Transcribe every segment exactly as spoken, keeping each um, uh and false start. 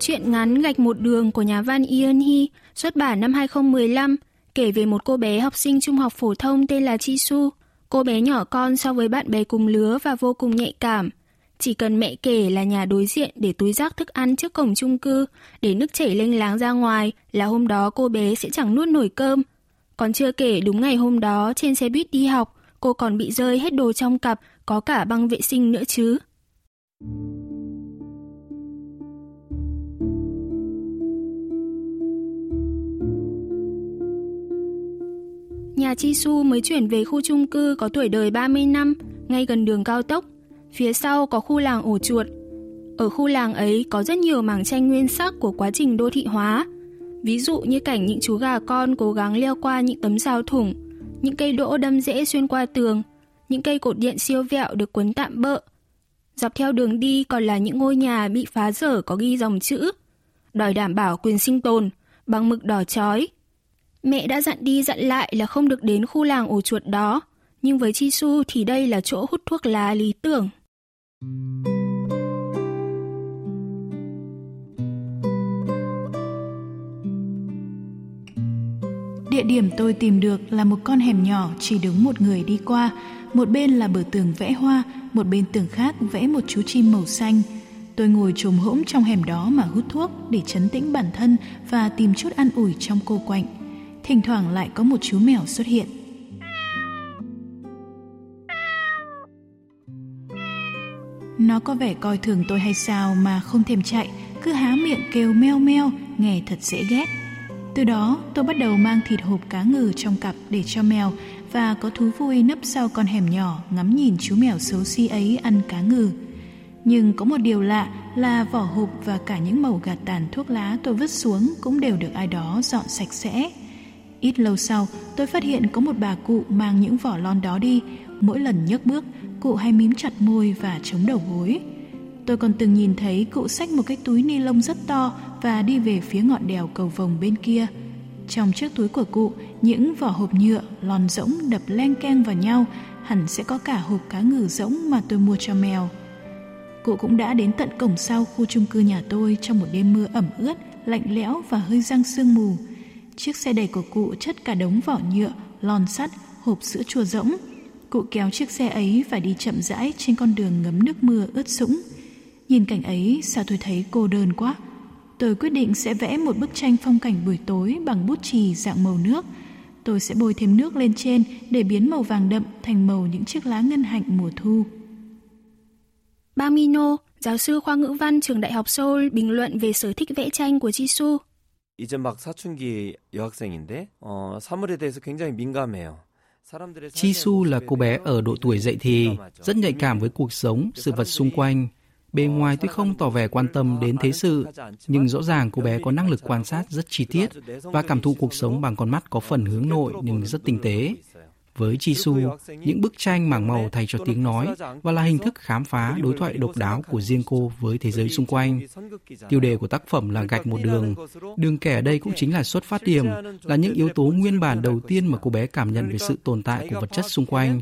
Truyện ngắn Gạch một đường của nhà văn Ian He xuất bản năm hai không một năm kể về một cô bé học sinh trung học phổ thông tên là Jisoo. Cô bé nhỏ con so với bạn bè cùng lứa và vô cùng nhạy cảm. Chỉ cần mẹ kể là nhà đối diện để túi rác thức ăn trước cổng chung cư để nước chảy lênh láng ra ngoài là hôm đó cô bé sẽ chẳng nuốt nổi cơm. Còn chưa kể đúng ngày hôm đó trên xe buýt đi học cô còn bị rơi hết đồ trong cặp, có cả băng vệ sinh nữa chứ. Nhà Jisoo mới chuyển về khu chung cư có tuổi đời ba mươi năm, ngay gần đường cao tốc. Phía sau có khu làng ổ chuột. Ở khu làng ấy có rất nhiều mảng tranh nguyên sắc của quá trình đô thị hóa. Ví dụ như cảnh những chú gà con cố gắng leo qua những tấm rào thủng, những cây đỗ đâm rễ xuyên qua tường, những cây cột điện siêu vẹo được quấn tạm bợ. Dọc theo đường đi còn là những ngôi nhà bị phá dở có ghi dòng chữ đòi đảm bảo quyền sinh tồn bằng mực đỏ chói. Mẹ đã dặn đi dặn lại là không được đến khu làng ổ chuột đó, nhưng với Jisoo thì đây là chỗ hút thuốc lá lý tưởng. Địa điểm tôi tìm được là một con hẻm nhỏ chỉ đứng một người đi qua. Một bên là bờ tường vẽ hoa, một bên tường khác vẽ một chú chim màu xanh. Tôi ngồi chồm hổm trong hẻm đó mà hút thuốc để trấn tĩnh bản thân và tìm chút an ủi trong cô quạnh. Thỉnh thoảng lại có một chú mèo xuất hiện. Nó có vẻ coi thường tôi hay sao mà không thèm chạy, cứ há miệng kêu meo meo, nghe thật dễ ghét. Từ đó tôi bắt đầu mang thịt hộp cá ngừ trong cặp để cho mèo và có thú vui nấp sau con hẻm nhỏ ngắm nhìn chú mèo xấu xí ấy ăn cá ngừ. Nhưng có một điều lạ là vỏ hộp và cả những mẩu gạt tàn thuốc lá tôi vứt xuống cũng đều được ai đó dọn sạch sẽ. Ít lâu sau tôi phát hiện có một bà cụ mang những vỏ lon đó đi. Mỗi lần nhấc bước cụ hay mím chặt môi và chống đầu gối. Tôi còn từng nhìn thấy cụ xách một cái túi ni lông rất to và đi về phía ngọn đèo cầu vồng bên kia. Trong chiếc túi của cụ, những vỏ hộp nhựa, lon rỗng đập leng keng vào nhau, hẳn sẽ có cả hộp cá ngừ rỗng mà tôi mua cho mèo. Cụ cũng đã đến tận cổng sau khu chung cư nhà tôi trong một đêm mưa ẩm ướt, lạnh lẽo và hơi răng sương mù. Chiếc xe đẩy của cụ chất cả đống vỏ nhựa, lon sắt, hộp sữa chua rỗng. Cụ kéo chiếc xe ấy và đi chậm rãi trên con đường ngấm nước mưa ướt sũng. Nhìn cảnh ấy sao tôi thấy cô đơn quá. Tôi quyết định sẽ vẽ một bức tranh phong cảnh buổi tối bằng bút chì dạng màu nước. Tôi sẽ bôi thêm nước lên trên để biến màu vàng đậm thành màu những chiếc lá ngân hạnh mùa thu. Ba Minho, giáo sư khoa ngữ văn trường Đại học Seoul bình luận về sở thích vẽ tranh của Jisoo. 이제 막 사춘기 여학생인데 어, 사물에 대해서 굉장히 민감해요. Jisoo là cô bé ở độ tuổi dậy thì, rất nhạy cảm với cuộc sống, sự vật xung quanh. Bề ngoài tuy không tỏ vẻ quan tâm đến thế sự, nhưng rõ ràng cô bé có năng lực quan sát rất chi tiết và cảm thụ cuộc sống bằng con mắt có phần hướng nội nhưng rất tinh tế. Với Jisoo, những bức tranh mảng màu thay cho tiếng nói và là hình thức khám phá đối thoại độc đáo của riêng cô với thế giới xung quanh. Tiêu đề của tác phẩm là Gạch một đường. Đường kẻ đây cũng chính là xuất phát điểm, là những yếu tố nguyên bản đầu tiên mà cô bé cảm nhận về sự tồn tại của vật chất xung quanh.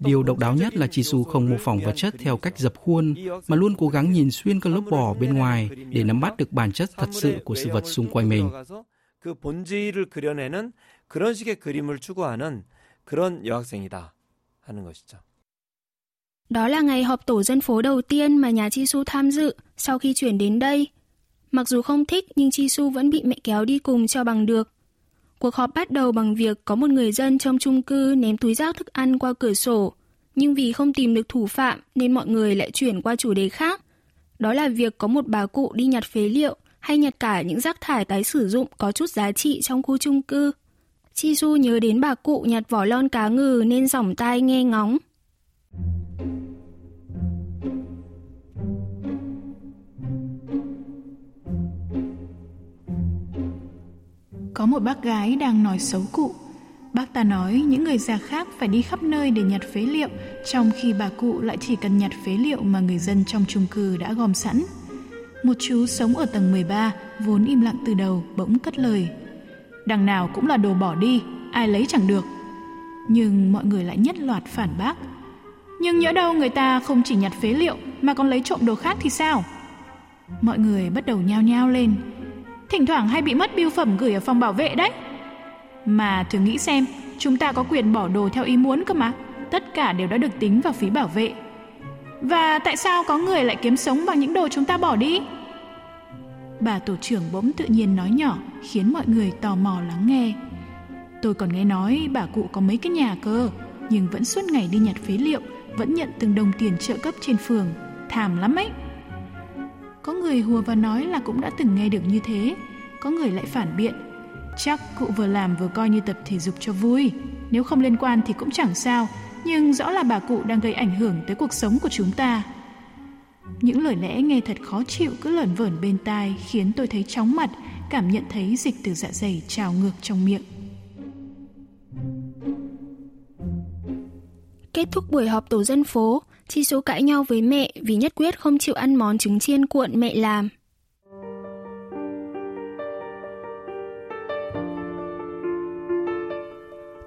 Điều độc đáo nhất là Jisoo không mô phỏng vật chất theo cách dập khuôn, mà luôn cố gắng nhìn xuyên các lớp vỏ bên ngoài để nắm bắt được bản chất thật sự của sự vật xung quanh mình. Đó là ngày họp tổ dân phố đầu tiên mà nhà Jisoo tham dự sau khi chuyển đến đây. Mặc dù không thích nhưng Jisoo vẫn bị mẹ kéo đi cùng cho bằng được. Cuộc họp bắt đầu bằng việc có một người dân trong chung cư ném túi rác thức ăn qua cửa sổ, nhưng vì không tìm được thủ phạm nên mọi người lại chuyển qua chủ đề khác. Đó là việc có một bà cụ đi nhặt phế liệu hay nhặt cả những rác thải tái sử dụng có chút giá trị trong khu chung cư. Jisoo nhớ đến bà cụ nhặt vỏ lon cá ngừ nên dỏng tai nghe ngóng. Có một bác gái đang nói xấu cụ. Bác ta nói những người già khác phải đi khắp nơi để nhặt phế liệu, trong khi bà cụ lại chỉ cần nhặt phế liệu mà người dân trong chung cư đã gom sẵn. Một chú sống ở tầng mười ba, vốn im lặng từ đầu, bỗng cất lời. Đằng nào cũng là đồ bỏ đi, ai lấy chẳng được. Nhưng mọi người lại nhất loạt phản bác. Nhưng nhỡ đâu người ta không chỉ nhặt phế liệu mà còn lấy trộm đồ khác thì sao? Mọi người bắt đầu nhao nhao lên. Thỉnh thoảng hay bị mất bưu phẩm gửi ở phòng bảo vệ đấy. Mà thử nghĩ xem, chúng ta có quyền bỏ đồ theo ý muốn cơ mà. Tất cả đều đã được tính vào phí bảo vệ. Và tại sao có người lại kiếm sống bằng những đồ chúng ta bỏ đi? Bà tổ trưởng bỗng tự nhiên nói nhỏ, khiến mọi người tò mò lắng nghe. Tôi còn nghe nói bà cụ có mấy cái nhà cơ, nhưng vẫn suốt ngày đi nhặt phế liệu, vẫn nhận từng đồng tiền trợ cấp trên phường. Thảm lắm ấy. Có người hùa và nói là cũng đã từng nghe được như thế. Có người lại phản biện. Chắc cụ vừa làm vừa coi như tập thể dục cho vui. Nếu không liên quan thì cũng chẳng sao. Nhưng rõ là bà cụ đang gây ảnh hưởng tới cuộc sống của chúng ta. Những lời lẽ nghe thật khó chịu cứ lởn vởn bên tai, khiến tôi thấy chóng mặt, cảm nhận thấy dịch từ dạ dày trào ngược trong miệng. Kết thúc buổi họp tổ dân phố, Jisoo cãi nhau với mẹ vì nhất quyết không chịu ăn món trứng chiên cuộn mẹ làm.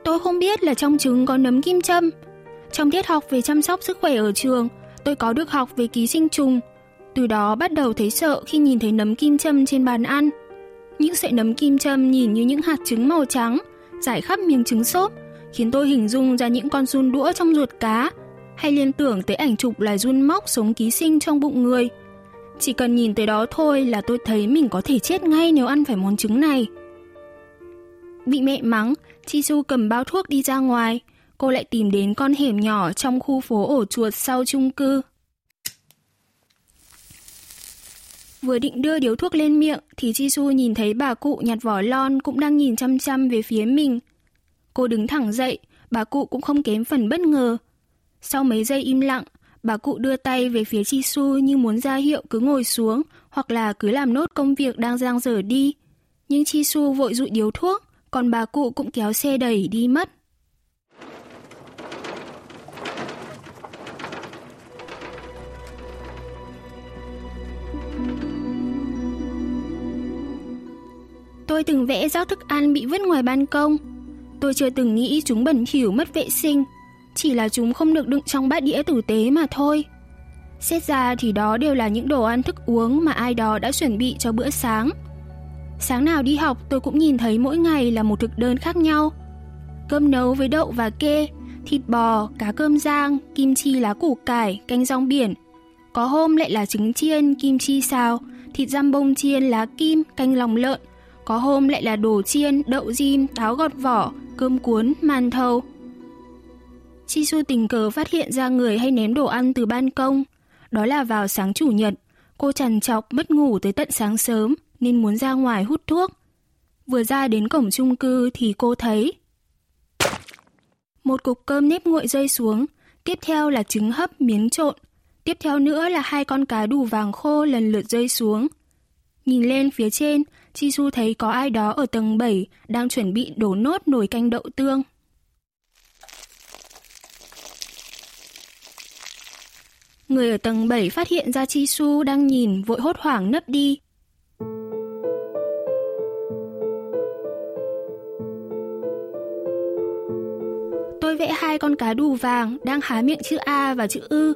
Tôi không biết là trong trứng có nấm kim châm. Trong tiết học về chăm sóc sức khỏe ở trường, tôi có được học về ký sinh trùng. Từ đó bắt đầu thấy sợ khi nhìn thấy nấm kim châm trên bàn ăn. Những sợi nấm kim châm nhìn như những hạt trứng màu trắng, rải khắp miếng trứng xốp, khiến tôi hình dung ra những con giun đũa trong ruột cá, hay liên tưởng tới ảnh chụp loài giun móc sống ký sinh trong bụng người. Chỉ cần nhìn tới đó thôi là tôi thấy mình có thể chết ngay nếu ăn phải món trứng này. Bị mẹ mắng, Jisoo cầm bao thuốc đi ra ngoài. Cô lại tìm đến con hẻm nhỏ trong khu phố ổ chuột sau chung cư. Vừa định đưa điếu thuốc lên miệng thì Jisoo nhìn thấy bà cụ nhặt vỏ lon cũng đang nhìn chăm chăm về phía mình. Cô đứng thẳng dậy, bà cụ cũng không kém phần bất ngờ. Sau mấy giây im lặng, bà cụ đưa tay về phía Jisoo như muốn ra hiệu cứ ngồi xuống hoặc là cứ làm nốt công việc đang dang dở đi. Nhưng Jisoo vội dụi điếu thuốc, còn bà cụ cũng kéo xe đẩy đi mất. Tôi từng vẽ rác thức ăn bị vứt ngoài ban công. Tôi chưa từng nghĩ chúng bẩn thỉu mất vệ sinh, chỉ là chúng không được đựng trong bát đĩa tử tế mà thôi. Xét ra thì đó đều là những đồ ăn thức uống mà ai đó đã chuẩn bị cho bữa sáng. Sáng nào đi học tôi cũng nhìn thấy mỗi ngày là một thực đơn khác nhau. Cơm nấu với đậu và kê, thịt bò, cá cơm rang, kim chi lá củ cải, canh rong biển. Có hôm lại là trứng chiên, kim chi xào, thịt dăm bông chiên, lá kim, canh lòng lợn. Có hôm lại là đồ chiên, đậu diêm, táo gọt vỏ, cơm cuốn, màn thầu. Jisoo tình cờ phát hiện ra người hay ném đồ ăn từ ban công. Đó là vào sáng chủ nhật, cô trằn trọc mất ngủ tới tận sáng sớm nên muốn ra ngoài hút thuốc. Vừa ra đến cổng chung cư thì cô thấy một cục cơm nếp nguội rơi xuống, tiếp theo là trứng hấp miếng trộn, tiếp theo nữa là hai con cá đù vàng khô lần lượt rơi xuống. Nhìn lên phía trên, Jisoo thấy có ai đó ở tầng bảy đang chuẩn bị đổ nốt nồi canh đậu tương. Người ở tầng bảy phát hiện ra Jisoo đang nhìn, vội hốt hoảng nấp đi. Tôi vẽ hai con cá đù vàng đang há miệng chữ A và chữ Ư.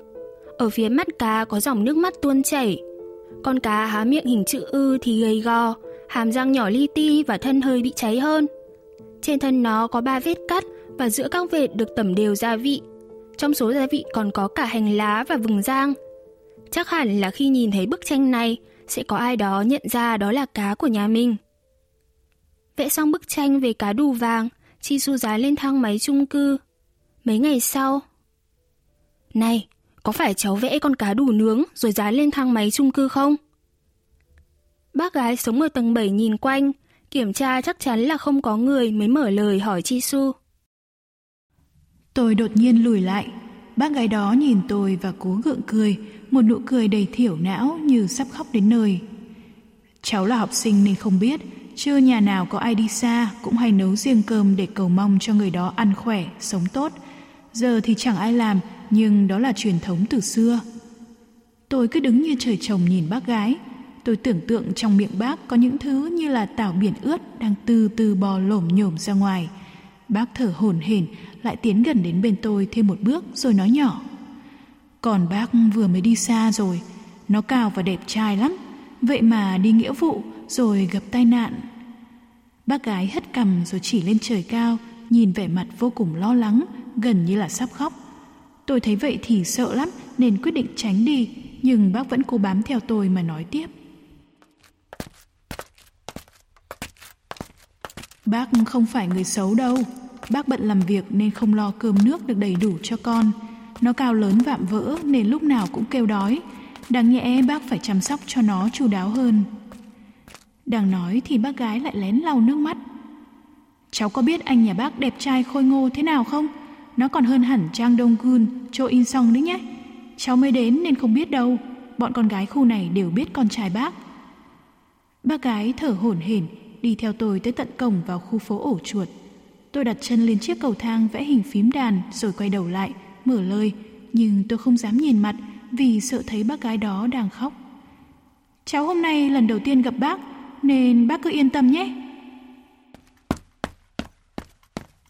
Ở phía mắt cá có dòng nước mắt tuôn chảy. Con cá há miệng hình chữ ư thì gầy gò, hàm răng nhỏ li ti và thân hơi bị cháy hơn. Trên thân nó có ba vết cắt và giữa các vệt được tẩm đều gia vị. Trong số gia vị còn có cả hành lá và vừng rang. Chắc hẳn là khi nhìn thấy bức tranh này, sẽ có ai đó nhận ra đó là cá của nhà mình. Vẽ xong bức tranh về cá đù vàng, Jisoo giá lên thang máy chung cư. Mấy ngày sau... Này! Có phải cháu vẽ con cá đù nướng rồi dán lên thang máy chung cư không? Bác gái sống ở tầng bảy nhìn quanh, kiểm tra chắc chắn là không có người mới mở lời hỏi Jisoo. Tôi đột nhiên lùi lại. Bác gái đó nhìn tôi và cố gượng cười, một nụ cười đầy thiểu não như sắp khóc đến nơi. Cháu là học sinh nên không biết, chứ nhà nào có ai đi xa cũng hay nấu riêng cơm để cầu mong cho người đó ăn khỏe, sống tốt. Giờ thì chẳng ai làm, nhưng đó là truyền thống từ xưa. Tôi cứ đứng như trời trồng nhìn bác gái. Tôi tưởng tượng trong miệng bác có những thứ như là tảo biển ướt đang từ từ bò lổm nhổm ra ngoài. Bác thở hổn hển, lại tiến gần đến bên tôi thêm một bước rồi nói nhỏ. Còn bác vừa mới đi xa rồi, nó cao và đẹp trai lắm, vậy mà đi nghĩa vụ rồi gặp tai nạn. Bác gái hất cằm rồi chỉ lên trời cao, nhìn vẻ mặt vô cùng lo lắng, gần như là sắp khóc. Tôi thấy vậy thì sợ lắm nên quyết định tránh đi, nhưng bác vẫn cố bám theo tôi mà nói tiếp. Bác không phải người xấu đâu, bác bận làm việc nên không lo cơm nước được đầy đủ cho con. Nó cao lớn vạm vỡ nên lúc nào cũng kêu đói, đáng nhẽ bác phải chăm sóc cho nó chu đáo hơn. Đang nói thì bác gái lại lén lau nước mắt. Cháu có biết anh nhà bác đẹp trai khôi ngô thế nào không? Nó còn hơn hẳn Jang Dong-gun, Choi In-sung đấy nhé. Cháu mới đến nên không biết đâu, bọn con gái khu này đều biết con trai bác. Bác gái thở hổn hển đi theo tôi tới tận cổng vào khu phố ổ chuột. Tôi đặt chân lên chiếc cầu thang vẽ hình phím đàn rồi quay đầu lại, mở lời, nhưng tôi không dám nhìn mặt vì sợ thấy bác gái đó đang khóc. Cháu hôm nay lần đầu tiên gặp bác, nên bác cứ yên tâm nhé.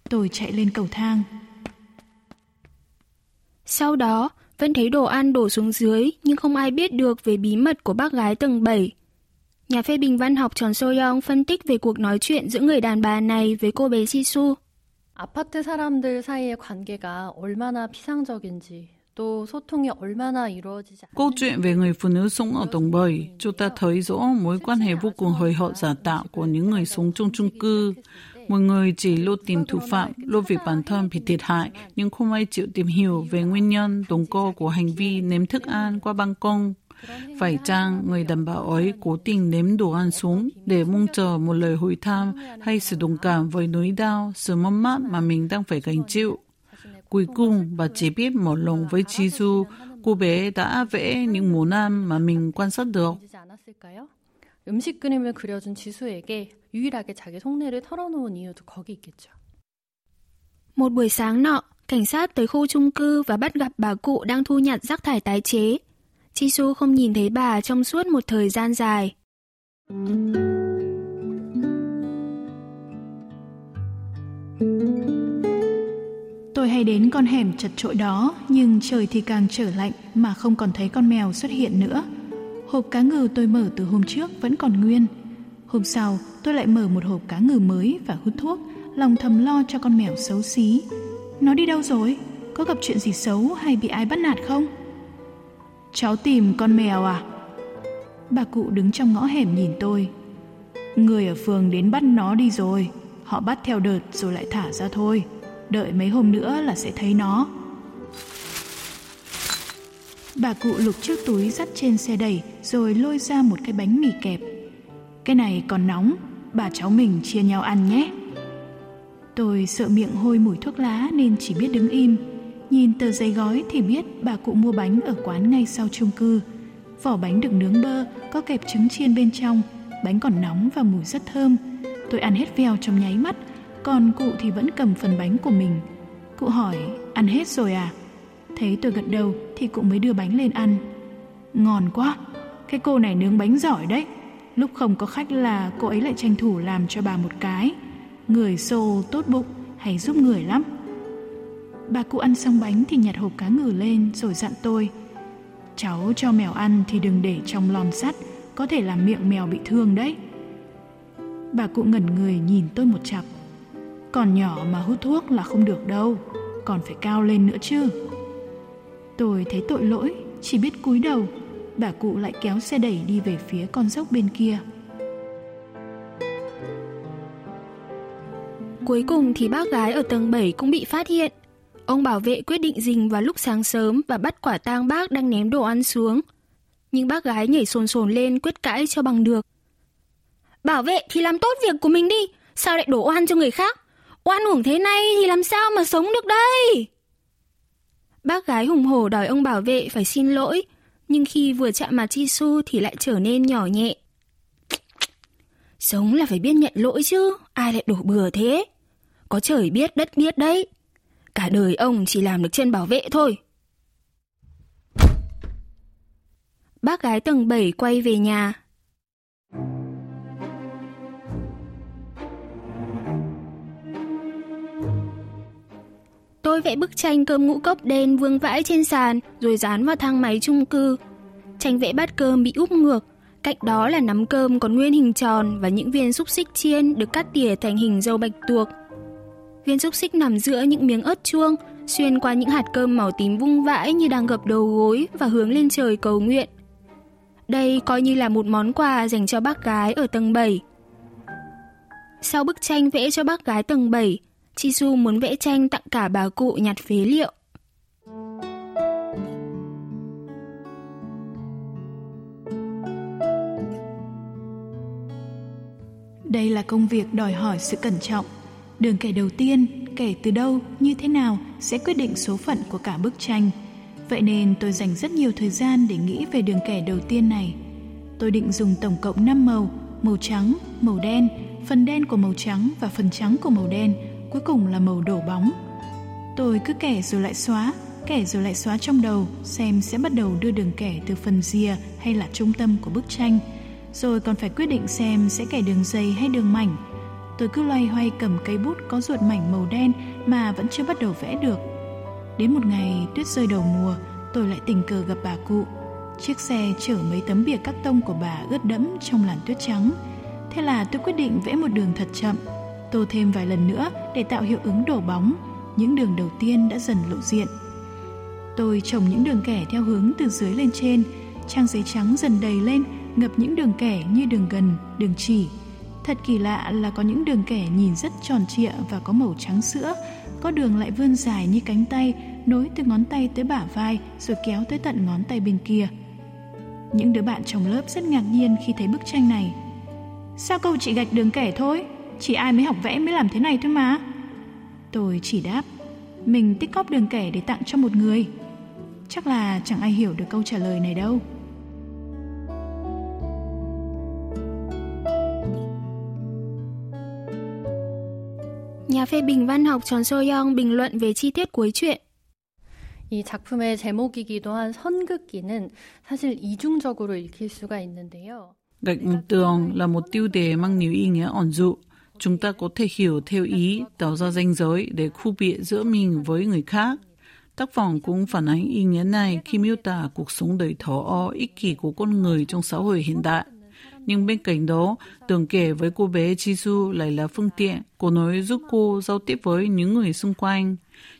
Tôi chạy lên cầu thang. Sau đó, vẫn thấy đồ ăn đổ xuống dưới nhưng không ai biết được về bí mật của bác gái tầng bảy. Nhà phê bình văn học Trần So-yong phân tích về cuộc nói chuyện giữa người đàn bà này với cô bé Jisoo. 아파트 사람들 사이의 관계가 얼마나 피상적인지 또 소통이 얼마나 이루어지지. Câu chuyện về người phụ nữ sống ở tầng bảy, chúng ta thấy rõ mối quan hệ vô cùng hời hợt giả tạo của những người sống trong chung cư. Mọi người chỉ lo tìm thủ phạm, lo việc bản thân bị thiệt hại, nhưng không ai chịu tìm hiểu về nguyên nhân động cơ của hành vi ném thức ăn qua ban công. Phải chăng người đàn bà ấy cố tình ném đồ ăn xuống để mong chờ một lời hồi thăm hay sự đồng cảm với nỗi đau, sự mất mát mà mình đang phải gánh chịu? Cuối cùng, bà chỉ biết mở lòng với Jisoo, cô bé đã vẽ những món ăn mà mình quan sát được. 음식 그림을 그려준 지수에게 유일하게 자기 속내를 털어놓은 이유도 거기 있겠죠. Một buổi sáng nọ, cảnh sát tới khu chung cư và bắt gặp bà cụ đang thu nhặt rác thải tái chế. Jisoo không nhìn thấy bà trong suốt một thời gian dài. Tôi hay đến con hẻm chật chội đó, nhưng trời thì càng trở lạnh mà không còn thấy con mèo xuất hiện nữa. Hộp cá ngừ tôi mở từ hôm trước vẫn còn nguyên. Hôm sau, tôi lại mở một hộp cá ngừ mới và hút thuốc, lòng thầm lo cho con mèo xấu xí. Nó đi đâu rồi? Có gặp chuyện gì xấu hay bị ai bắt nạt không? Cháu tìm con mèo à? Bà cụ đứng trong ngõ hẻm nhìn tôi. Người ở phường đến bắt nó đi rồi. Họ bắt theo đợt rồi lại thả ra thôi. Đợi mấy hôm nữa là sẽ thấy nó. Bà cụ lục chiếc túi dắt trên xe đẩy rồi lôi ra một cái bánh mì kẹp. Cái này còn nóng, bà cháu mình chia nhau ăn nhé. Tôi sợ miệng hôi mùi thuốc lá nên chỉ biết đứng im. Nhìn tờ giấy gói thì biết bà cụ mua bánh ở quán ngay sau chung cư. Vỏ bánh được nướng bơ, có kẹp trứng chiên bên trong, bánh còn nóng và mùi rất thơm. Tôi ăn hết vèo trong nháy mắt, còn cụ thì vẫn cầm phần bánh của mình. Cụ hỏi, ăn hết rồi à? Thấy tôi gật đầu thì cụ mới đưa bánh lên ăn. Ngon quá, cái cô này nướng bánh giỏi đấy. Lúc không có khách là cô ấy lại tranh thủ làm cho bà một cái. Người Seoul tốt bụng, hay giúp người lắm. Bà cụ ăn xong bánh thì nhặt hộp cá ngừ lên rồi dặn tôi. Cháu cho mèo ăn thì đừng để trong lon sắt, có thể làm miệng mèo bị thương đấy. Bà cụ ngẩn người nhìn tôi một chặp. Còn nhỏ mà hút thuốc là không được đâu, còn phải cao lên nữa chứ. Tôi thấy tội lỗi, chỉ biết cúi đầu. Bà cụ lại kéo xe đẩy đi về phía con dốc bên kia. Cuối cùng thì bác gái ở tầng bảy cũng bị phát hiện. Ông bảo vệ quyết định rình vào lúc sáng sớm và bắt quả tang bác đang ném đồ ăn xuống. Nhưng bác gái nhảy sồn sồn lên quyết cãi cho bằng được. Bảo vệ thì làm tốt việc của mình đi, sao lại đổ oan cho người khác? Oan uổng thế này thì làm sao mà sống được đây? Bác gái hùng hổ đòi ông bảo vệ phải xin lỗi, nhưng khi vừa chạm mặt Jisoo thì lại trở nên nhỏ nhẹ. Sống là phải biết nhận lỗi chứ, ai lại đổ bừa thế? Có trời biết đất biết đấy. Cả đời ông chỉ làm được chân bảo vệ thôi. Bác gái tầng bảy quay về nhà. Tôi vẽ bức tranh cơm ngũ cốc đen vương vãi trên sàn rồi dán vào thang máy chung cư. Tranh vẽ bát cơm bị úp ngược, cạnh đó là nắm cơm còn nguyên hình tròn và những viên xúc xích chiên được cắt tỉa thành hình dâu bạch tuộc. Viên xúc xích nằm giữa những miếng ớt chuông, xuyên qua những hạt cơm màu tím vung vãi như đang gập đầu gối và hướng lên trời cầu nguyện. Đây coi như là một món quà dành cho bác gái ở tầng bảy. Sau bức tranh vẽ cho bác gái tầng bảy, Jisoo muốn vẽ tranh tặng cả bà cụ nhặt phế liệu. Đây là công việc đòi hỏi sự cẩn trọng. Đường kẻ đầu tiên, kẻ từ đâu, như thế nào sẽ quyết định số phận của cả bức tranh. Vậy nên tôi dành rất nhiều thời gian để nghĩ về đường kẻ đầu tiên này. Tôi định dùng tổng cộng năm màu, màu trắng, màu đen, phần đen của màu trắng và phần trắng của màu đen, cuối cùng là màu đổ bóng. Tôi cứ kẻ rồi lại xóa, kẻ rồi lại xóa trong đầu, xem sẽ bắt đầu đưa đường kẻ từ phần rìa hay là trung tâm của bức tranh. Rồi còn phải quyết định xem sẽ kẻ đường dây hay đường mảnh. Tôi cứ loay hoay cầm cây bút có ruột mảnh màu đen mà vẫn chưa bắt đầu vẽ được. Đến một ngày tuyết rơi đầu mùa, tôi lại tình cờ gặp bà cụ. Chiếc xe chở mấy tấm bìa cắt tông của bà ướt đẫm trong làn tuyết trắng. Thế là tôi quyết định vẽ một đường thật chậm, tô thêm vài lần nữa để tạo hiệu ứng đổ bóng. Những đường đầu tiên đã dần lộ diện. Tôi trồng những đường kẻ theo hướng từ dưới lên trên. Trang giấy trắng dần đầy lên, ngập những đường kẻ như đường gần, đường chỉ. Thật kỳ lạ là có những đường kẻ nhìn rất tròn trịa và có màu trắng sữa, có đường lại vươn dài như cánh tay, nối từ ngón tay tới bả vai rồi kéo tới tận ngón tay bên kia. Những đứa bạn trong lớp rất ngạc nhiên khi thấy bức tranh này. Sao cậu chỉ gạch đường kẻ thôi? Chỉ ai mới học vẽ mới làm thế này thôi mà. Tôi chỉ đáp, mình tích cóp đường kẻ để tặng cho một người. Chắc là chẳng ai hiểu được câu trả lời này đâu. Nhà phê bình văn học Trần So-young bình luận về chi tiết cuối truyện. 이 작품의 제목이기도 한 선극기는 사실 이중적으로 읽힐 수가 있는데요. Gạch tường là một tiêu đề mang nhiều ý nghĩa ẩn dụ. Chúng ta có thể hiểu theo ý, tạo ra ranh giới để khu biệt giữa mình với người khác. Tác phẩm cũng phản ánh ý nghĩa này khi miêu tả cuộc sống đầy thó ích kỷ của con người trong xã hội hiện đại. Nhưng bên cạnh đó, tường kể với cô bé Jisoo lại là phương tiện cô nói giúp cô giao tiếp với những người xung quanh.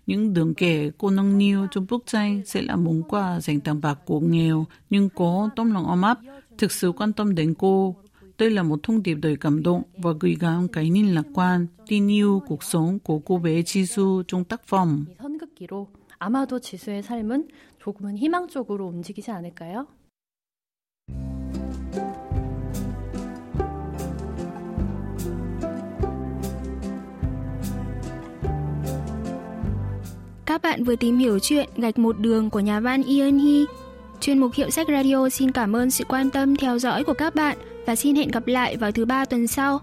Những tường kể cô nâng niu trong bức tranh sẽ là món quà dành tặng bạc của nghèo nhưng có tấm lòng ấm áp, thực sự quan tâm đến cô. Đây là một thông điệp đầy cảm động và gửi gắm cái nhìn lạc quan, tin yêu cuộc sống của cô bé Jisoo trong tác phẩm. 아마도 지수의 삶은 조금은 희망적으로 움직이지 않을까요? Các bạn vừa tìm hiểu chuyện Gạch một đường của nhà văn Ian He. Chuyên mục Hiệu sách Radio xin cảm ơn sự quan tâm theo dõi của các bạn và xin hẹn gặp lại vào thứ ba tuần sau.